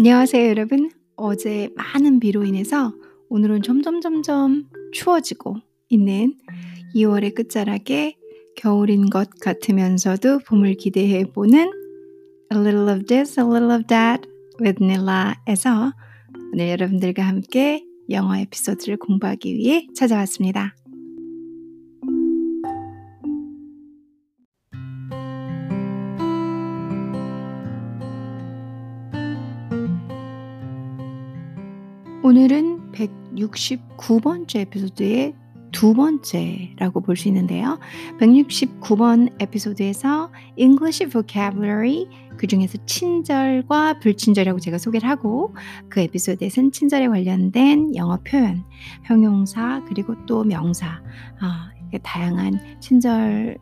안녕하세요 여러분. 어제 많은 비로 인해서 오늘은 점점 추워지고 있는 2월의 끝자락에 겨울인 것 같으면서도 봄을 기대해보는 A Little of This, A Little of That with Nila 에서 오늘 여러분들과 함께 영어 에피소드를 공부하기 위해 찾아왔습니다. 오늘은 169번째 에피소드의 두 번째라고 볼 수 있는데요. 169번 에피소드에서 English vocabulary, 그 중에서 친절과 불친절이라고 제가 소개를 하고, 그 에피소드에서는 친절에 관련된 영어 표현, 형용사 그리고 또 명사, 다양한 친절에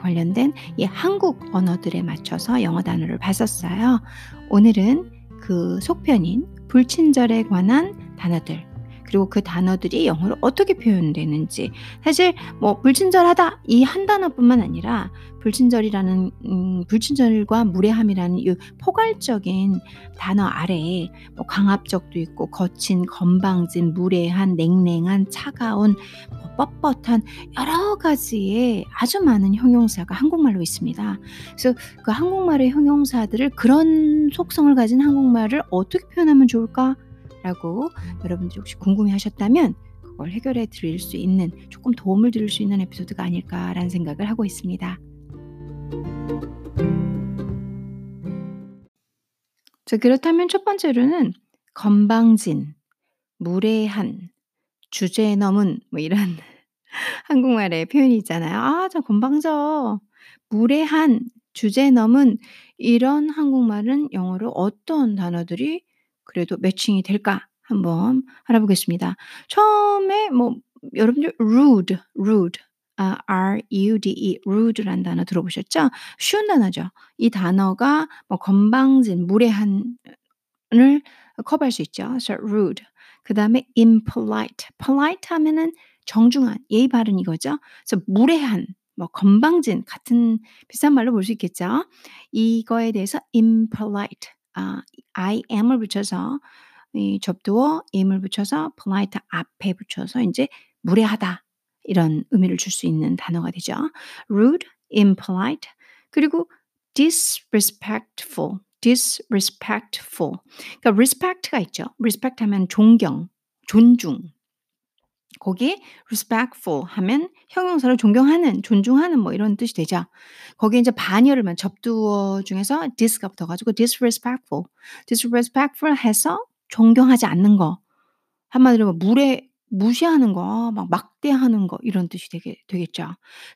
관련된 이 한국 언어들에 맞춰서 영어 단어를 봤었어요. 오늘은 그 속편인 불친절에 관한 단어들, 그리고 그 단어들이 영어로 어떻게 표현되는지, 사실 뭐 불친절하다 이 한 단어뿐만 아니라 불친절이라는 불친절과 무례함이라는 이 포괄적인 단어 아래에 뭐 강압적도 있고 거친, 건방진, 무례한, 냉랭한, 차가운, 뭐 뻣뻣한 여러 가지의 아주 많은 형용사가 한국말로 있습니다. 그래서 그 한국말의 형용사들을, 그런 속성을 가진 한국말을 어떻게 표현하면 좋을까? 라고 여러분들이 혹시 궁금해 하셨다면 그걸 해결해 드릴 수 있는, 조금 도움을 드릴 수 있는 에피소드가 아닐까라는 생각을 하고 있습니다. 자, 그렇다면 첫 번째로는 건방진, 무례한, 주제에 넘은 뭐 이런 한국말의 표현이 있잖아요. 아, 저 건방져, 무례한, 주제에 넘은, 이런 한국말은 영어로 어떤 단어들이 그래도 매칭이 될까 한번 알아보겠습니다. 처음에 뭐 여러분들 rude, R-U-D-E, rude란 단어 들어보셨죠? 쉬운 단어죠. 이 단어가 뭐 건방진, 무례한을 커버할 수 있죠. So rude. 그 다음에 impolite. polite 하면은 정중한, 예의 바른 이거죠. 그래서 무례한, 뭐 건방진 같은 비슷한 말로 볼 수 있겠죠. 이거에 대해서 impolite. I am을 붙여서, 이 접두어 am을 붙여서 polite 앞에 붙여서 이제 무례하다 이런 의미를 줄 수 있는 단어가 되죠. rude, impolite, 그리고 disrespectful. 그러니까 respect가 있죠. respect 하면 존경, 존중. 거기에 respectful 하면 형용사로 존경하는, 존중하는 뭐 이런 뜻이 되죠. 거기에 이제 반열을만, 접두어 중에서 dis가 붙어가지고 disrespectful 해서 존경하지 않는 거, 한마디로 무시하는 거, 막 막대하는 거 이런 뜻이 되겠죠.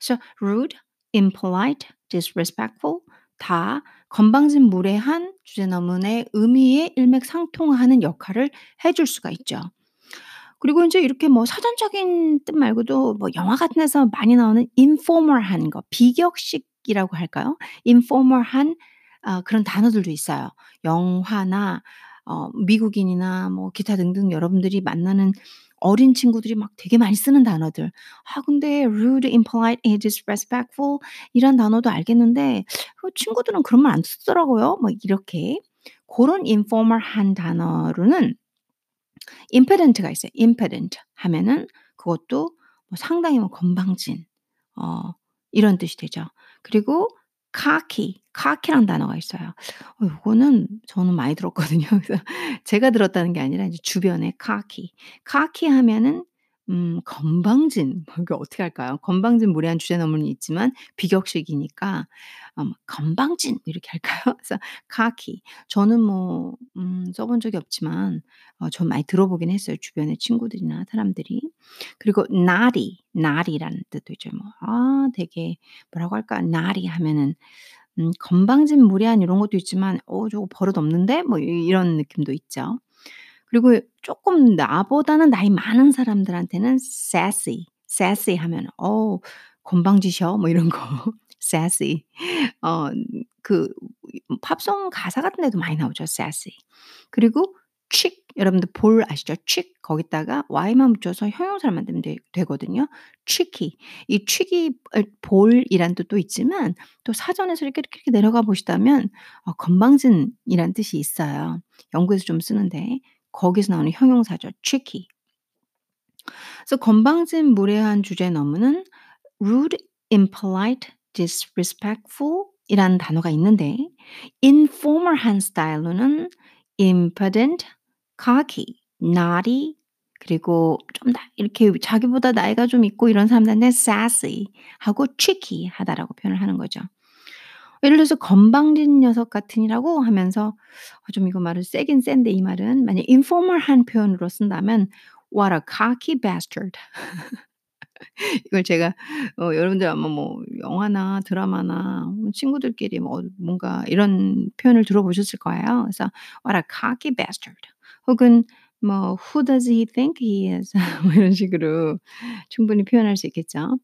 So rude, impolite, disrespectful 다 건방진, 무례한, 주제넘은의 의미에 일맥상통하는 역할을 해줄 수가 있죠. 그리고 이제 이렇게 뭐 사전적인 뜻 말고도 뭐 영화 같은 데서 많이 나오는 informal한 거, 비격식이라고 할까요? informal한 그런 단어들도 있어요. 영화나 미국인이나 뭐 기타 등등 여러분들이 만나는 어린 친구들이 막 되게 많이 쓰는 단어들. 아, 근데 rude, impolite, disrespectful 이런 단어도 알겠는데 친구들은 그런 말 안 쓰더라고요. 뭐 이렇게 그런 informal한 단어로는 impedent가 있어요. impedent 하면은 그것도 뭐 상당히 뭐 건방진, 이런 뜻이 되죠. 그리고 cocky란 단어가 있어요. 이거는 저는 많이 들었거든요. 그래서 제가 들었다는 게 아니라 이제 주변에 cocky 하면은 건방진, 이거 어떻게 할까요? 건방진, 무례한, 주제넘은 있지만 비격식이니까 건방진 이렇게 할까요? 그래서 cocky. 저는 뭐 써본 적이 없지만 전 많이 들어보긴 했어요. 주변의 친구들이나 사람들이. 그리고 naughty라는 뜻도 있죠. 뭐, 되게 뭐라고 할까? naughty 하면은 건방진, 무례한 이런 것도 있지만 저거 버릇 없는데? 뭐 이런 느낌도 있죠. 그리고 조금 나보다는 나이 많은 사람들한테는 sassy 하면 건방지셔 뭐 이런 거 sassy. 그 팝송 가사 같은 데도 많이 나오죠, sassy. 그리고 칙, 여러분들 볼 아시죠? 칙, 거기다가 y만 붙여서 형용사를 만들면 되거든요. tricky. 이 tricky 볼이란 뜻도 있지만 또 사전에서 이렇게 내려가 보시다면 건방진이란 뜻이 있어요. 영국에서 좀 쓰는데 거기서 나오는 형용사죠. tricky. 그래서 건방진, 무례한 주제 너머는 rude, impolite, disrespectful 이란 단어가 있는데 informal한 스타일로는 impudent, cocky, naughty, 그리고 좀 이렇게 자기보다 나이가 좀 있고 이런 사람들한테 sassy 하고 tricky 하다라고 표현을 하는 거죠. 예를 들어서 건방진 녀석 같으니라고 하면서 좀 이거 말을 세긴 센데 이 말은 만약 informal한 표현으로 쓴다면 what a cocky bastard. 이걸 제가 여러분들 아마 영화나 드라마나 친구들끼리 뭔가 이런 표현을 들어보셨을 거예요. 그래서 what a cocky bastard 혹은 who does he think he is 이런 식으로 충분히 표현할 수 있겠죠.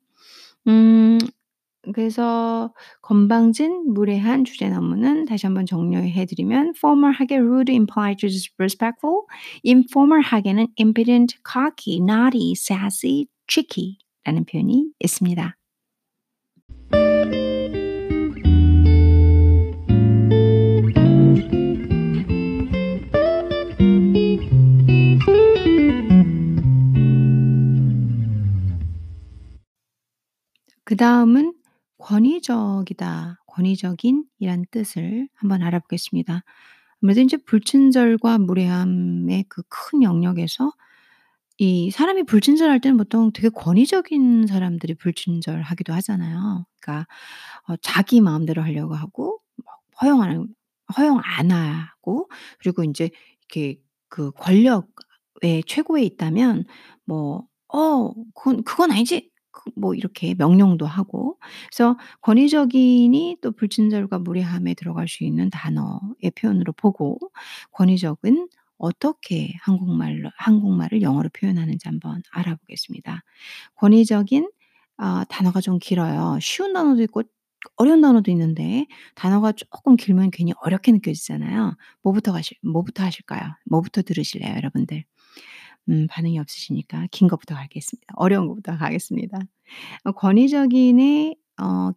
그래서 건방진, 무례한 주제 너머는 다시 한번 정리해드리면 formal하게 rude, impolite, disrespectful, informal하게는 impudent, cocky, naughty, sassy, tricky 라는 표현이 있습니다. 그 다음은 권위적이다, 권위적인 이란 뜻을 한번 알아보겠습니다. 아무래도 이제 불친절과 무례함의 그 큰 영역에서 이 사람이 불친절할 때는 보통 되게 권위적인 사람들이 불친절하기도 하잖아요. 그러니까 자기 마음대로 하려고 하고 허용 안 하고 그리고 이제 이렇게 그 권력의 최고에 있다면 그건 아니지. 이렇게 명령도 하고 그래서 권위적인이 또 불친절과 무례함에 들어갈 수 있는 단어의 표현으로 보고 권위적은 어떻게 한국말을 영어로 표현하는지 한번 알아보겠습니다. 권위적인 단어가 좀 길어요. 쉬운 단어도 있고 어려운 단어도 있는데 단어가 조금 길면 괜히 어렵게 느껴지잖아요. 뭐부터 하실까요? 뭐부터 들으실래요, 여러분들? 반응이 없으시니까 긴 것부터 가겠습니다. 어려운 것부터 가겠습니다. 권위적인의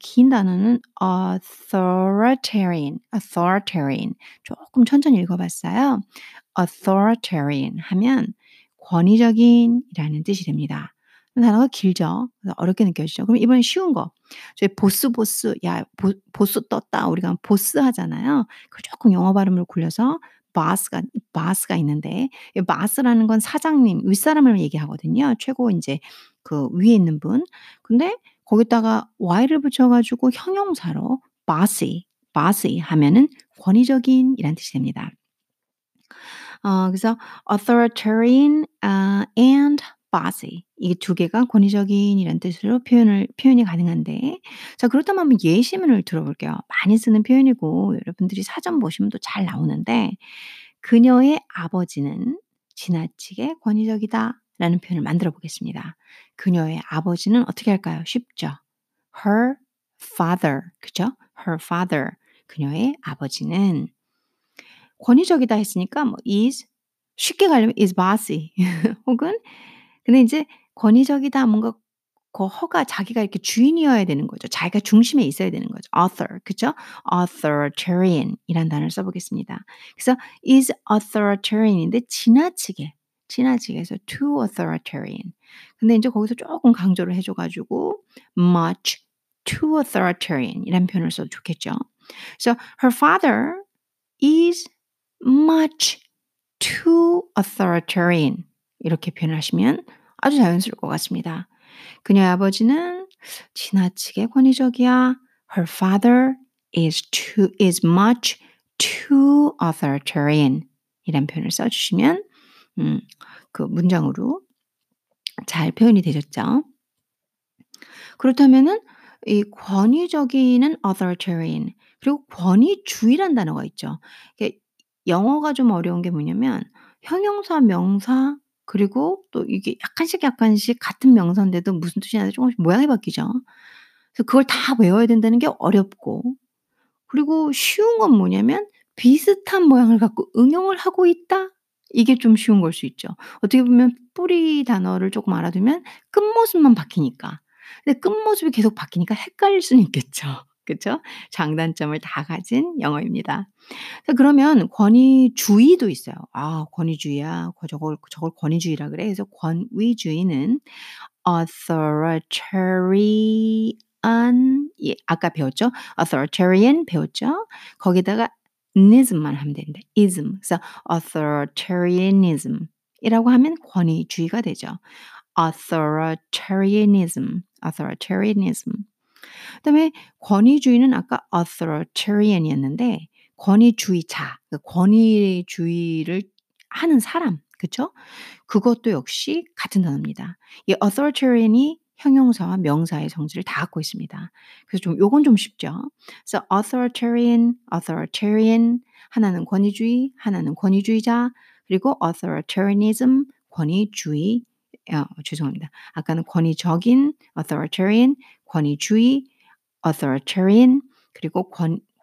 긴 단어는 authoritarian. 조금 천천히 읽어봤어요. authoritarian 하면 권위적인이라는 뜻이 됩니다. 단어가 길죠. 어렵게 느껴지죠. 그럼 이번엔 쉬운 거. 저희 보스 떴다. 우리가 보스 하잖아요. 그걸 조금 영어 발음으로 굴려서 boss가 있는데 boss라는 건 사장님, 윗사람을 얘기하거든요. 최고 이제 그 위에 있는 분. 근데 거기다가 y를 붙여가지고 형용사로 bossy 하면은 권위적인이란 뜻이 됩니다. 그래서 authoritarian and bossy 이게 두 개가 권위적인이란 뜻으로 표현이 가능한데 자 그렇다면 한번 예시문을 들어볼게요. 많이 쓰는 표현이고 여러분들이 사전 보시면 또 잘 나오는데 그녀의 아버지는 지나치게 권위적이다 라는 표현을 만들어 보겠습니다. 그녀의 아버지는 어떻게 할까요? 쉽죠? Her father, 그죠? Her father, 그녀의 아버지는 권위적이다 했으니까 is, 쉽게 가려면 is bossy 혹은 근데 이제 권위적이다 뭔가 자기가 이렇게 주인이어야 되는 거죠. 자기가 중심에 있어야 되는 거죠. author, 그렇죠? authoritarian이란 단어를 써보겠습니다. 그래서 is authoritarian인데 지나치게 해서 too authoritarian. 근데 이제 거기서 조금 강조를 해줘가지고 much too authoritarian이란 표현을 써도 좋겠죠. So her father is much too authoritarian. 이렇게 표현하시면 아주 자연스러울 것 같습니다. 그녀의 아버지는 지나치게 권위적이야. Her father is much too authoritarian. 이란 표현을 써주시면 그 문장으로 잘 표현이 되셨죠. 그렇다면은 이 권위적인은 authoritarian 그리고 권위주의란 단어가 있죠. 영어가 좀 어려운 게 뭐냐면 형용사, 명사 그리고 또 이게 약간씩 같은 명사인데도 무슨 뜻이냐 조금씩 모양이 바뀌죠. 그래서 그걸 다 외워야 된다는 게 어렵고 그리고 쉬운 건 뭐냐면 비슷한 모양을 갖고 응용을 하고 있다 이게 좀 쉬운 걸 수 있죠. 어떻게 보면 뿌리 단어를 조금 알아두면 끝모습만 바뀌니까. 근데 끝모습이 계속 바뀌니까 헷갈릴 수는 있겠죠. 그렇죠? 장단점을 다 가진 영어입니다. 자, 그러면 권위주의도 있어요. 아, 권위주의야. 저걸 권위주의라 그래. 그래서 권위주의는 authoritarian, 예, 아까 배웠죠? authoritarian 배웠죠? 거기다가 ism만 하면 되는데 ism. 그래서 authoritarianism이라고 하면 권위주의가 되죠. authoritarianism. 그다음에 권위주의는 아까 authoritarian이었는데 권위주의자, 권위주의를 하는 사람, 그렇죠? 그것도 역시 같은 단어입니다. 이 authoritarian이 형용사와 명사의 성질을 다 갖고 있습니다. 그래서 좀 요건 좀 쉽죠. 그래서 authoritarian 하나는 권위주의, 하나는 권위주의자, 그리고 authoritarianism 권위주의. 죄송합니다. 아까는 권위적인 authoritarian, 권위주의 authoritarian, 그리고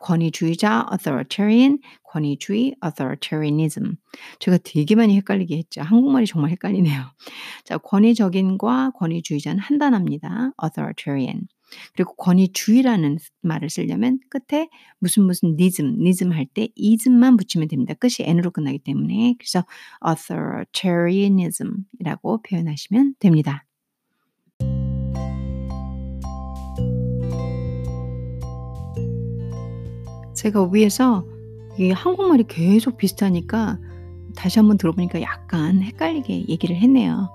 권위주의자 authoritarian, 권위주의 authoritarianism. 제가 되게 많이 헷갈리게 했죠. 한국말이 정말 헷갈리네요. 자, 권위적인과 권위주의자는 한 단어입니다. authoritarian. 그리고 권위주의라는 말을 쓰려면 끝에 무슨 ism 할 때 ism만 붙이면 됩니다. 끝이 n으로 끝나기 때문에. 그래서 authoritarianism이라고 표현하시면 됩니다. 제가 위에서 이 한국말이 계속 비슷하니까 다시 한번 들어보니까 약간 헷갈리게 얘기를 했네요.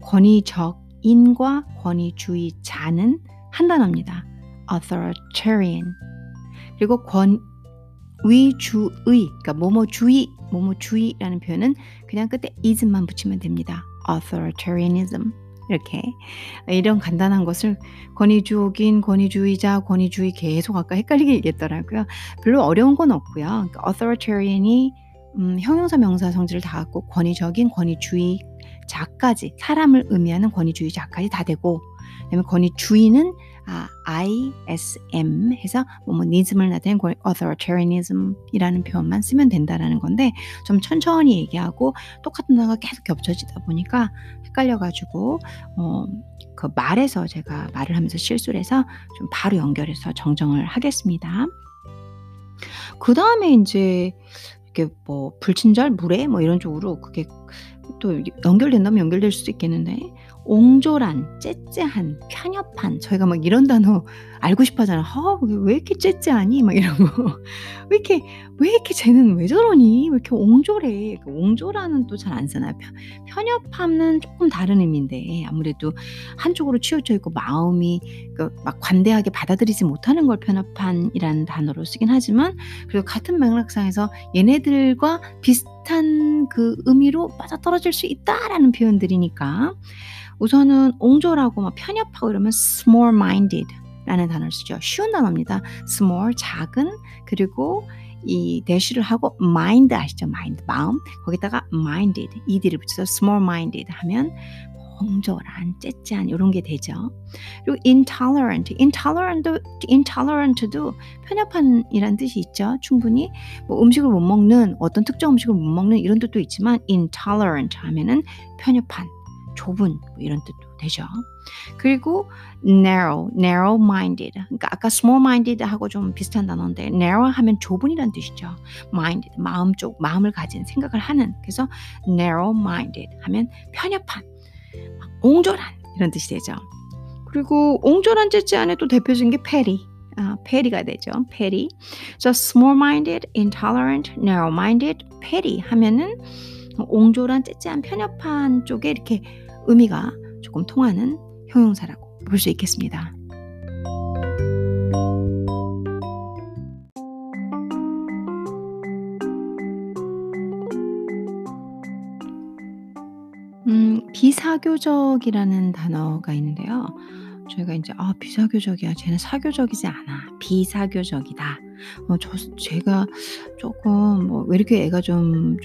권위적인과 권위주의자는 한 단어입니다. authoritarian. 그리고 권위주의, 그러니까 뭐뭐주의라는 표현은 그냥 끝에 is만 붙이면 됩니다. authoritarianism. 이렇게 이런 간단한 것을 권위주의긴, 권위주의자, 권위주의 계속 아까 헷갈리게 얘기했더라고요. 별로 어려운 건 없고요. 그러니까 authoritarian이 형용사, 명사 성질을 다 갖고 권위적인, 권위주의자까지 사람을 의미하는 권위주의자까지 다 되고, 그다음에 권위주의는 ISM 해서 뭐뭐니즘을 나타낸 authoritarianism이라는 표현만 쓰면 된다라는 건데, 좀 천천히 얘기하고 똑같은 단어가 계속 겹쳐지다 보니까 헷갈려가지고 그 말에서 제가 말을 하면서 실수를 해서 좀 바로 연결해서 정정을 하겠습니다. 그 다음에 이제 이렇게 뭐 불친절, 무례 뭐 이런 쪽으로 그게 또 연결된다면 연결될 수도 있겠는데, 옹졸한, 째째한, 편협한, 저희가 막 이런 단어 알고 싶어 하잖아. 왜 이렇게 째째하니? 막 이러고 왜 이렇게 쟤는 왜 저러니? 왜 이렇게 옹졸해? 옹졸하는 또 잘 안 쓰나요? 편협함은 조금 다른 의미인데, 아무래도 한쪽으로 치우쳐 있고 마음이 막 관대하게 받아들이지 못하는 걸 편협한이라는 단어로 쓰긴 하지만, 그래도 같은 맥락상에서 얘네들과 비슷한 그 의미로 빠져떨어질 수 있다라는 표현들이니까, 우선은 옹졸하고 막 편협하고 이러면 small-minded 라는 단어를 쓰죠. 쉬운 단어입니다. small, 작은, 그리고 이 대시를 하고 mind 아시죠? mind, 마음. 거기다가 minded, ed를 붙여서 small-minded 하면 옹졸한, 째째한 이런 게 되죠. 그리고 intolerant도 편협한이란 뜻이 있죠. 충분히 뭐 음식을 못 먹는, 어떤 특정 음식을 못 먹는 이런 뜻도 있지만, intolerant 하면은 편협한, 좁은 뭐 이런 뜻도 되죠. 그리고 narrow-minded, 그러니까 아까 small-minded 하고 좀 비슷한 단어인데, narrow 하면 좁은이란 뜻이죠. minded, 마음 쪽, 마음을 가진, 생각을 하는. 그래서 narrow-minded 하면 편협한, 옹졸한 이런 뜻이 되죠. 그리고 옹졸한 뜻 안에 또 대표적인 게 petty가 되죠. petty. So small-minded, intolerant, narrow-minded, petty 하면은 옹졸한, 째째한, 편협한 쪽에 이렇게 의미가 조금 통하는 형용사라고 볼 수 있겠습니다. 비사교적이라는 단어가 있는데요. 저희가 이제 비사교적이야, 쟤는 사교적이지 않아, 비사교적이다. 제가 조금 왜 이렇게 애가 좀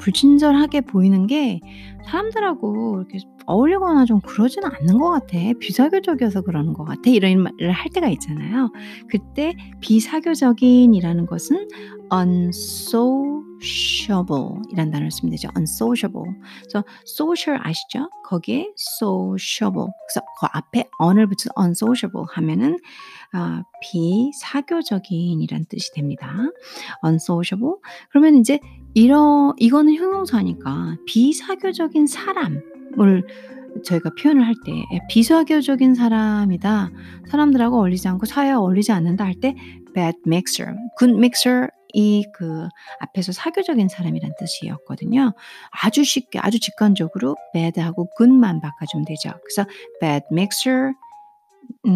불친절하게 보이는 게 사람들하고 이렇게 어울리거나 좀 그러지는 않는 것 같아, 비사교적이어서 그러는 것 같아, 이런 말을 할 때가 있잖아요. 그때 비사교적인이라는 것은 unsocial sociable이란 단어를 쓰면 되죠. unsociable. 그래서 social 아시죠? 거기에 sociable. 그래서 그 앞에 on을 붙여서 unsociable 하면은 비사교적인이란 뜻이 됩니다. unsociable. 그러면 이제 이거는 형용사니까 비사교적인 사람을 저희가 표현을 할 때 비사교적인 사람이다. 사람들하고 어울리지 않고 사회와 어울리지 않는다 할 때 bad mixer, good mixer 이 그 앞에서 사교적인 사람이란 뜻이었거든요. 아주 쉽게 아주 직관적으로 bad하고 good만 바꿔주면 되죠. 그래서 bad mixer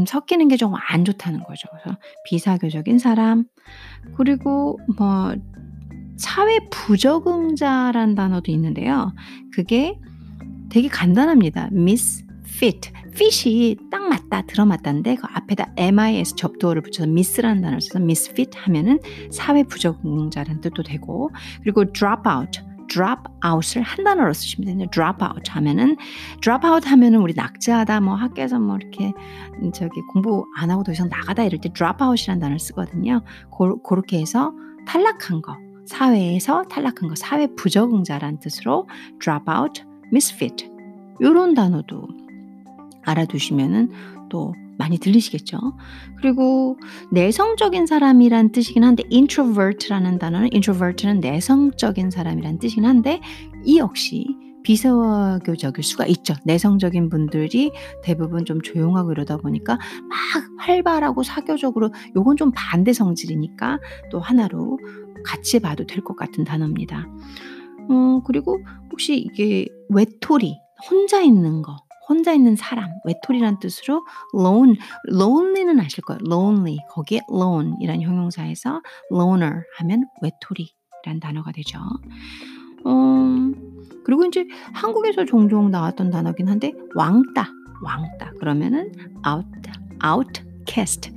섞이는 게 조금 안 좋다는 거죠. 그래서 비사교적인 사람 그리고 뭐 사회 부적응자란 단어도 있는데요. 그게 되게 간단합니다. misfit. fit이 딱 맞다, 들어맞다인데 그 앞에다 mis 접두어를 붙여서 miss라는 단어를 써서 misfit 하면은 사회 부적응자라는 뜻도 되고 그리고 dropout. dropout을 한 단어로 쓰시면 되는데 dropout 하면은 우리 낙제하다 뭐 학교에서 뭐 이렇게 저기 공부 안 하고 더 이상 나가다 이럴 때 dropout이라는 단어를 쓰거든요. 그렇게 해서 탈락한 거. 사회에서 탈락한 거, 사회 부적응자란 뜻으로 dropout, misfit 이런 단어도 알아두시면은 또 많이 들리시겠죠. 그리고 내성적인 사람이란 뜻이긴 한데 introvert라는 단어는 introvert는 내성적인 사람이란 뜻이긴 한데 이 역시 비사교적일 수가 있죠. 내성적인 분들이 대부분 좀 조용하고 이러다 보니까 막 활발하고 사교적으로 요건 좀 반대 성질이니까 또 하나로 같이 봐도 될 것 같은 단어입니다. 그리고 혹시 이게 외톨이, 혼자 있는 거, 혼자 있는 사람, 외톨이란 뜻으로 lonely는 아실 거예요. lonely, 거기에 lone이란 형용사에서 loner 하면 외톨이란 단어가 되죠. 그리고 이제 한국에서 종종 나왔던 단어긴 한데 왕따 그러면은 outcast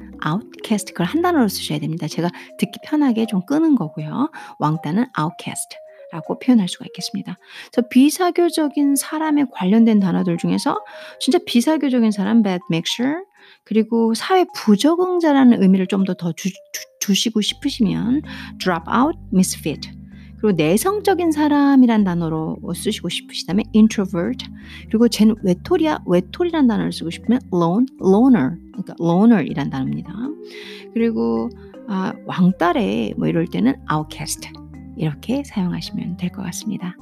그걸 한 단어로 쓰셔야 됩니다. 제가 듣기 편하게 좀 끄는 거고요. 왕따는 outcast라고 표현할 수가 있겠습니다. 그래서 비사교적인 사람에 관련된 단어들 중에서 진짜 비사교적인 사람 bad mixture 그리고 사회 부적응자라는 의미를 좀 더 주시고 싶으시면 dropout, misfit 그리고 내성적인 사람이란 단어로 쓰시고 싶으시다면 introvert 그리고 쟤는 외톨이란 단어를 쓰고 싶으면 loner 그러니까 loner이란 단어입니다. 그리고 왕따래 뭐 이럴 때는 outcast 이렇게 사용하시면 될 것 같습니다.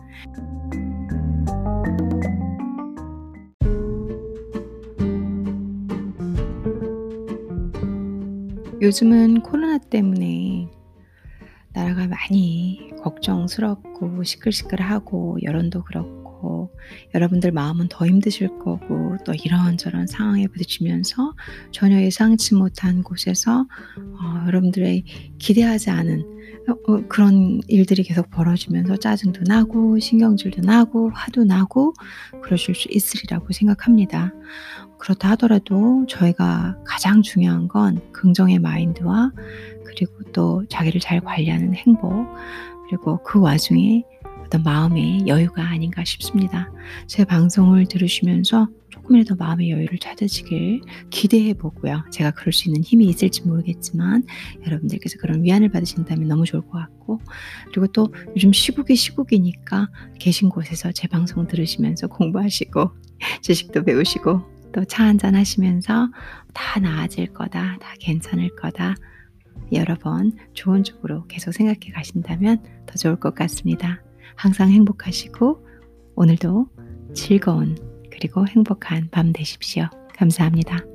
요즘은 코로나 때문에 나라가 많이 걱정스럽고 시끌시끌하고 여론도 그렇고 여러분들 마음은 더 힘드실 거고 또 이런저런 상황에 부딪히면서 전혀 예상치 못한 곳에서 여러분들의 기대하지 않은 그런 일들이 계속 벌어지면서 짜증도 나고 신경질도 나고 화도 나고 그러실 수 있으리라고 생각합니다. 그렇다 하더라도 저희가 가장 중요한 건 긍정의 마인드와 그리고 또 자기를 잘 관리하는 행복 그리고 그 와중에 어떤 마음의 여유가 아닌가 싶습니다. 제 방송을 들으시면서 조금이라도 마음의 여유를 찾으시길 기대해보고요. 제가 그럴 수 있는 힘이 있을지 모르겠지만 여러분들께서 그런 위안을 받으신다면 너무 좋을 것 같고 그리고 또 요즘 시국이니까 계신 곳에서 제 방송 들으시면서 공부하시고 지식도 배우시고 또 차 한잔 하시면서 다 나아질 거다, 다 괜찮을 거다 여러 번 좋은 쪽으로 계속 생각해 가신다면 더 좋을 것 같습니다. 항상 행복하시고 오늘도 즐거운 그리고 행복한 밤 되십시오. 감사합니다.